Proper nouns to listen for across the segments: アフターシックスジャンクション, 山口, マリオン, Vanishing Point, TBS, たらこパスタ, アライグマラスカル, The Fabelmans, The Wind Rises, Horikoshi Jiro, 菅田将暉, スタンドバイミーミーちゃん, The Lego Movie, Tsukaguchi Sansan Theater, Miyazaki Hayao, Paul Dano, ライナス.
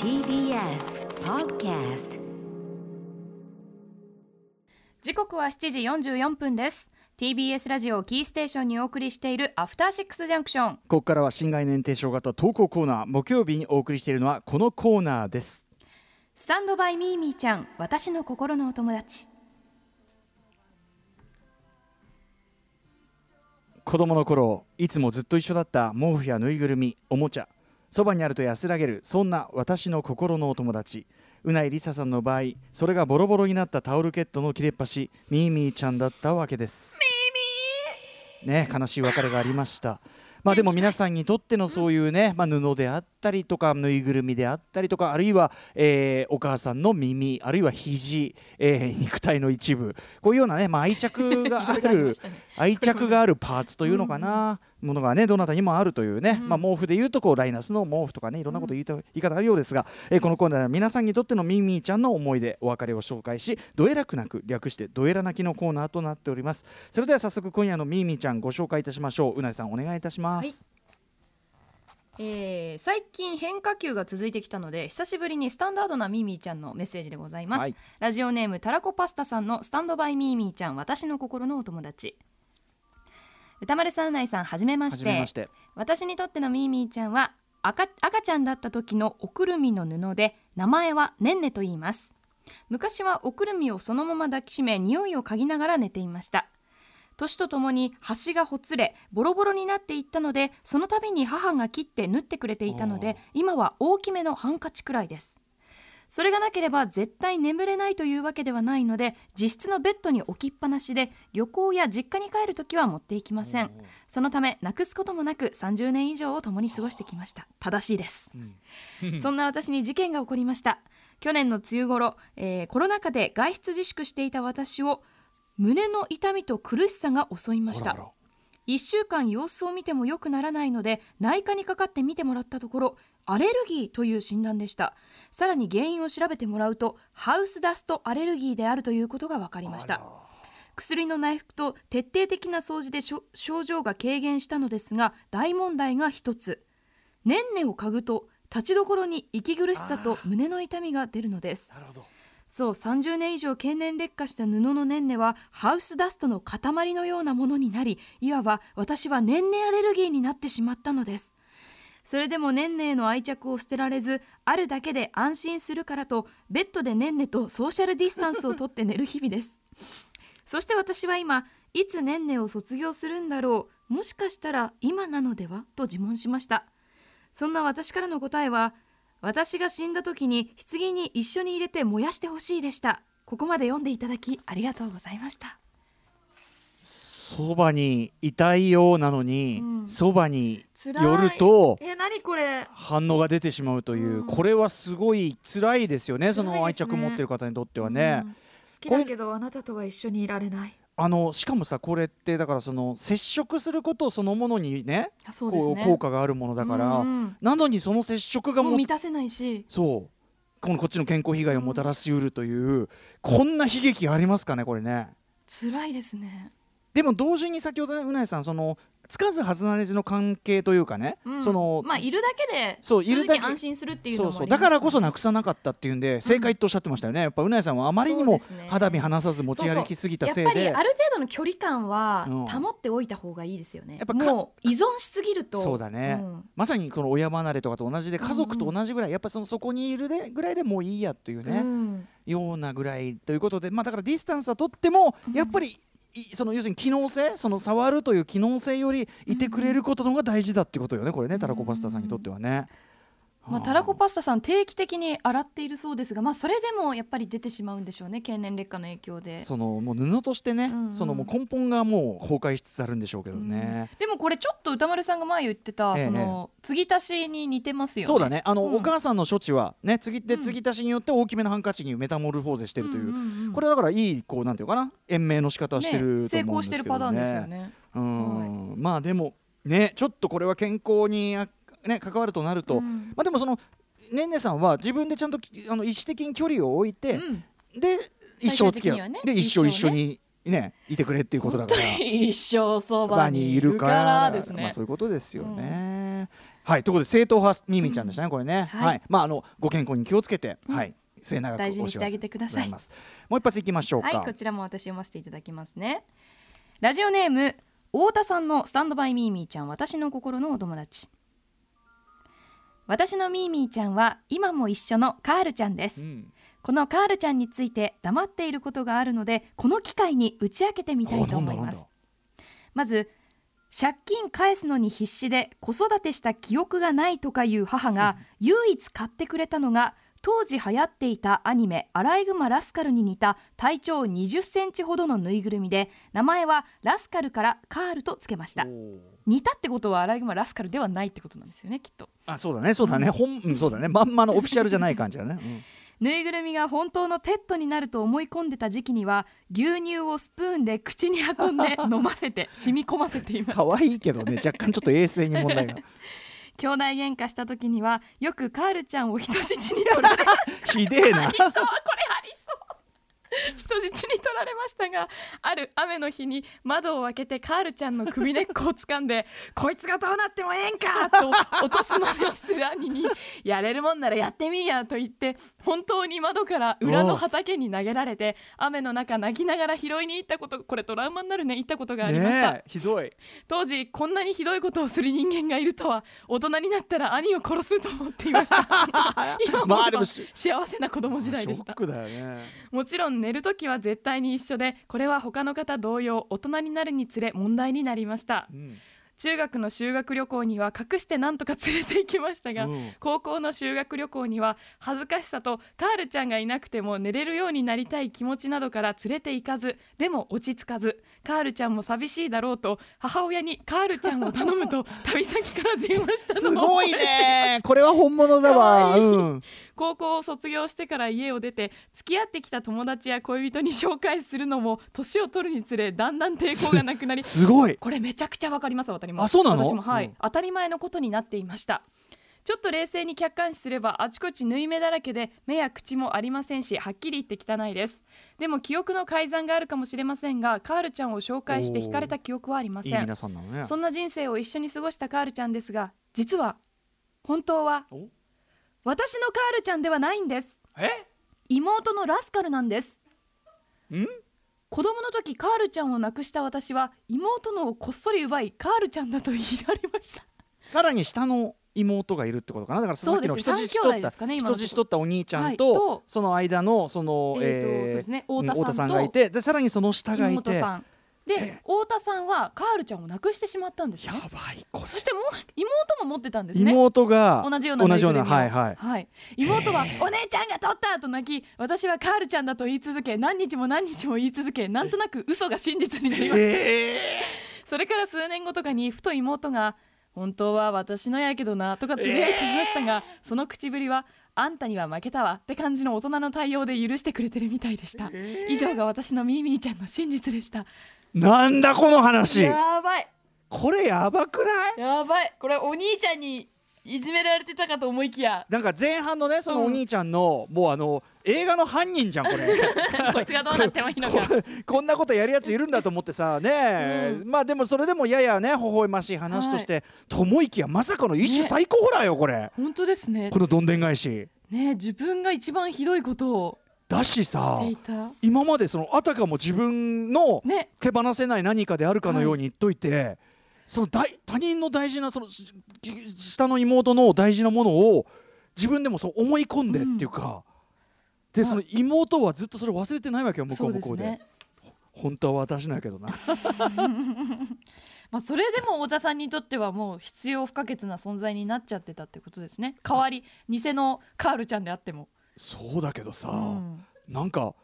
TBS Podcast。時刻は7時44分です。 TBS ラジオキーステーションにお送りしているアフターシックスジャンクション、ここからは新概念提唱型投稿コーナー、木曜日にお送りしているのはこのコーナーです。スタンドバイミーミーちゃん、私の心のお友達。子供の頃、いつもずっと一緒だった毛布やぬいぐるみ、おもちゃ、そばにあると安らげる、そんな私の心のお友達。うないりささんの場合、それがボロボロになったタオルケットの切れっ端、ミーミーちゃんだったわけです。ミーミー、ね、悲しい別れがありましたでも皆さんにとってのそういうね、布であったりとかぬいぐるみであったりとか、あるいは、お母さんの耳、あるいは肘、肉体の一部、こういうようなね、愛着がある愛着があるパーツというのかな、ものがね、どなたにもあるというね、毛布でいうとこうライナスの毛布とかね、いろんなこと言い方あるようですが、このコーナーは皆さんにとってのミーミーちゃんの思い出、お別れを紹介し、どえらくなく、略してどえら泣きのコーナーとなっております。それでは早速今夜のミーミーちゃんご紹介いたしましょう。うないさんお願いいたします。はい、最近変化球が続いてきたので、久しぶりにスタンダードなミーミーちゃんのメッセージでございます。はい、ラジオネームたらこパスタさんのスタンドバイミーミーちゃん、私の心のお友達。歌丸さん、うないさん、はじめまして。私にとってのミーミーちゃんは赤ちゃんだった時のおくるみの布で、名前はねんねと言います。昔はおくるみをそのまま抱きしめ、匂いを嗅ぎながら寝ていました。年とともに端がほつれ、ボロボロになっていったので、その度に母が切って縫ってくれていたので、今は大きめのハンカチくらいです。それがなければ絶対眠れないというわけではないので、実質のベッドに置きっぱなしで、旅行や実家に帰るときは持っていきません。そのためなくすこともなく、30年以上を共に過ごしてきました。正しいです、そんな私に事件が起こりました。去年の梅雨頃、コロナ禍で外出自粛していた私を胸の痛みと苦しさが襲いました。1週間様子を見ても良くならないので、内科にかかって診てもらったところ、アレルギーという診断でした。さらに原因を調べてもらうと、ハウスダストアレルギーであるということが分かりました。薬の内服と徹底的な掃除で症状が軽減したのですが、大問題が一つ。ねんねを嗅ぐと立ちどころに息苦しさと胸の痛みが出るのです。なるほど。そう、30年以上経年劣化した布のねんねはハウスダストの塊のようなものになり、いわば私はねんねアレルギーになってしまったのです。それでもねんねへの愛着を捨てられず、あるだけで安心するからと、ベッドでねんねとソーシャルディスタンスをとって寝る日々です。そして私は今、いつねんねを卒業するんだろう、もしかしたら今なのではと自問しました。そんな私からの答えは、私が死んだ時に棺に一緒に入れて燃やしてほしいでした。ここまで読んでいただきありがとうございました。そばにいたいようなのに、そばに寄ると何これ反応が出てしまうという、これはすごい辛いですよね。その愛着持ってる方にとってはね、好きだけどあなたとは一緒にいられない。しかもさ、これってだから、その接触することそのものにね、そうですね、効果があるものだから、なのにその接触がもう満たせないし、そう、こっちの健康被害をもたらしうるという、こんな悲劇ありますかね、これね。辛いですね。でも同時に先ほどね、うないさん、そのつかず離れずの関係というかね、そのいるだけで正直安心するっていうのもありますね。だからこそなくさなかったっていうんで、正解とおっしゃってましたよね。やっぱうないさんはあまりにも肌身離さず持ち歩きすぎたせいで、やっぱりある程度の距離感は保っておいた方がいいですよね。やっぱもう依存しすぎると、そうだね、まさにこの親離れとかと同じで、家族と同じぐらい、やっぱそこにいるぐらいでもういいやというね、ようなぐらいということで、だからディスタンスはとっても、やっぱりその要するに機能性、その触るという機能性よりいてくれることの方が大事だってことよね、これね、たらこパスタさんにとってはね。たらこパスタさん定期的に洗っているそうですが、それでもやっぱり出てしまうんでしょうね、経年劣化の影響で。そのもう布としてね、そのもう根本がもう崩壊しつつあるんでしょうけどね。でもこれちょっと歌丸さんが前言ってた、その継ぎ足しに似てますよね。そうだね、お母さんの処置はね、継ぎ足しによって大きめのハンカチにメタモルフォーゼしてるという、これだからいい、こうなんていうかな、延命の仕方をしてると思うんですけどね。成功してるパターンですよね。でもね、ちょっとこれは健康に関わるとなると、でもそのねんねさんは自分でちゃんと意思的に距離を置いて、で一生付き合う、ね、で一生一緒に、ね、いてくれっていうことだから、本当に一生そばにいるからですね。そういうことですよね。はいということで正統派ミミちゃんでしたねこれね。はいまあご健康に気をつけてはい末永く大事にしてあげてください。もう一発いきましょうか。はいこちらも私読ませていただきますね。ラジオネーム太田さんのスタンドバイミーミーちゃん私の心のお友達。私のミーミーちゃんは今も一緒のカールちゃんです、このカールちゃんについて黙っていることがあるのでこの機会に打ち明けてみたいと思います。まず借金返すのに必死で子育てした記憶がないとかいう母が唯一買ってくれたのが当時流行っていたアニメアライグマラスカルに似た体長20センチほどのぬいぐるみで名前はラスカルからカールとつけました。似たってことはアライグマラスカルではないってことなんですよねきっと。あそうだねそうだね、そうだねまんまのオフィシャルじゃない感じだね、ぬいぐるみが本当のペットになると思い込んでた時期には牛乳をスプーンで口に運んで飲ませて染み込ませていました。可愛いけどね若干ちょっと衛生に問題が兄弟喧嘩した時にはよくカールちゃんを人質に取られましたひでえなありそうこれありそう人質に取られましたがある雨の日に窓を開けてカールちゃんの首根っこを掴んでこいつがどうなってもええんかと落とすまでする兄にやれるもんならやってみんやと言って本当に窓から裏の畑に投げられて雨の中泣きながら拾いに行ったことこれトラウマになるね行ったことがありました、ひどい当時こんなにひどいことをする人間がいるとは大人になったら兄を殺すと思っていました今も幸せな子供時代でした。ショックだよね。もちろん寝るときは絶対に一緒でこれは他の方同様大人になるにつれ問題になりました、中学の修学旅行には隠してなんとか連れて行きましたが、高校の修学旅行には恥ずかしさとカールちゃんがいなくても寝れるようになりたい気持ちなどから連れて行かずでも落ち着かずカールちゃんも寂しいだろうと母親にカールちゃんを頼むと旅先から電話したのを覚えています。すごいねこれは本物だわ、高校を卒業してから家を出て付き合ってきた友達や恋人に紹介するのも年を取るにつれだんだん抵抗がなくなりすごいこれめちゃくちゃわかります。あそうなの私も、当たり前のことになっていました。ちょっと冷静に客観視すればあちこち縫い目だらけで目や口もありませんしはっきり言って汚いです。でも記憶の改ざんがあるかもしれませんがカールちゃんを紹介して惹かれた記憶はありません。いい皆さんなのね。そんな人生を一緒に過ごしたカールちゃんですが実は本当は私のカールちゃんではないんです。え妹のラスカルなんです。子供の時カールちゃんを亡くした私は妹のをこっそり奪いカールちゃんだと言いられました。さらに下の妹がいるってことかな。だからさっきの人質取った、人質取ったお兄ちゃんと、その間のその太田さんがいてでさらにその下がいて妹さんで太田さんはカールちゃんをなくしてしまったんですね。やばい。そしてもう妹も持ってたんですね。妹が同じような妹はお姉ちゃんが取ったと泣き私はカールちゃんだと言い続け何日も何日も言い続けなんとなく嘘が真実になりました、それから数年後とかにふと妹が本当は私のやけどなとかつぶやいていましたが、その口ぶりはあんたには負けたわって感じの大人の対応で許してくれてるみたいでした、以上が私のミーミーちゃんの真実でした。なんだこの話。やばい。これやばくない？やばい。これお兄ちゃんにいじめられてたかと思いきや。なんか前半のねそのお兄ちゃんの、もう映画の犯人じゃんこれ。こいつがどうなってもいいのか。こんなことやるやついるんだと思ってさね、まあでもそれでもややね微笑ましい話として、ともいきやまさかの一種最高ホラーよこれ。本当ですね。このどんでん返し。ね自分が一番ひどいことを。だしさ今までそのあたかも自分の手放せない何かであるかのように言っといて、その他人の大事なその下の妹の大事なものを自分でもそう思い込んでっていうか、でその妹はずっとそれ忘れてないわけよ向こう向こうで本当は私なんやけどなまあそれでも太田さんにとってはもう必要不可欠な存在になっちゃってたってことですね。代わり偽のカールちゃんであってもそうだけどさ、なんか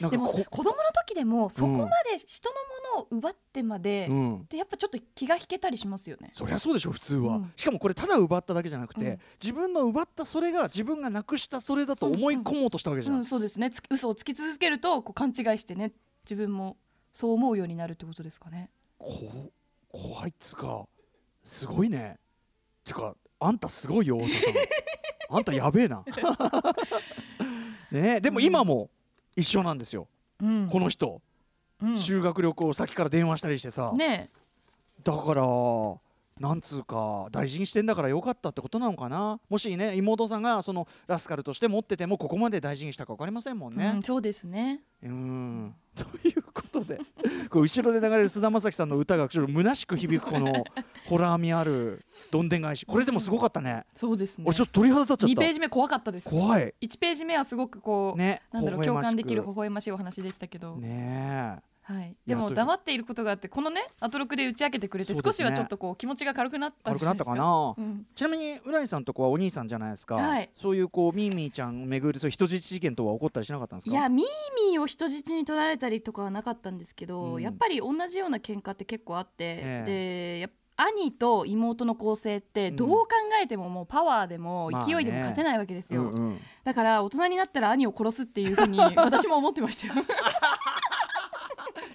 でも子供の時でもそこまで人のものを奪ってまで、でやっぱちょっと気が引けたりしますよね。そりゃそうでしょ普通は、しかもこれただ奪っただけじゃなくて、自分の奪ったそれが自分がなくしたそれだと思い込もうとしたわけじゃん、そうですね。嘘をつき続けるとこう勘違いしてね自分もそう思うようになるってことですかね。こいつがすごいねてかあんたすごいよ太田さんあんたやべえなねえでも今も一緒なんですよ、この人、修学旅行先から電話したりしてさ、だからなんつうか大事にしてんだからよかったってことなのかな。もしね、妹さんがそのラスカルとして持っててもここまで大事にしたか分かりませんもんね、うん、そうですね、うん、ということでこう後ろで流れる菅田将暉さんの歌が虚しく響くこのホラー味あるどんでん返し、これでもすごかったね、うん、そうですね。俺ちょっと鳥肌立っちゃった。2ページ目怖かったです。怖い。1ページ目はすごくこう、ね、なんだろう、共感できる微笑ましいお話でしたけどねえ、はい、でも黙っていることがあって、このねアトロクで打ち明けてくれて、少しはちょっとこう気持ちが軽くなったんじゃないですか。軽くなったかな、うん、ちなみに浦井さんとこはお兄さんじゃないですか、はい、そういうこうミーミーちゃんを巡るそういう人質事件とは起こったりしなかったんですか。いや、ミーミーを人質に取られたりとかはなかったんですけど、うん、やっぱり同じような喧嘩って結構あって、でやっぱ兄と妹の構成ってどう考えてももうパワーでも勢いでも勝てないわけですよ、まあね、うんうん、だから大人になったら兄を殺すっていうふうに私も思ってましたよ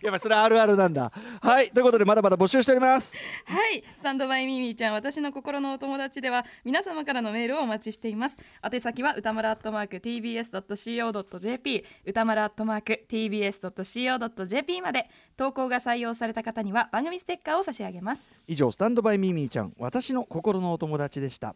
やっぱそれあるあるなんだ。はい、ということでまだまだ募集しておりますはい、スタンドバイミーミーちゃん私の心のお友達では皆様からのメールをお待ちしています。宛先は歌丸@tbs.co.jp 歌丸@tbs.co.jp まで。投稿が採用された方には番組ステッカーを差し上げます。以上、スタンドバイミーミーちゃん私の心のお友達でした。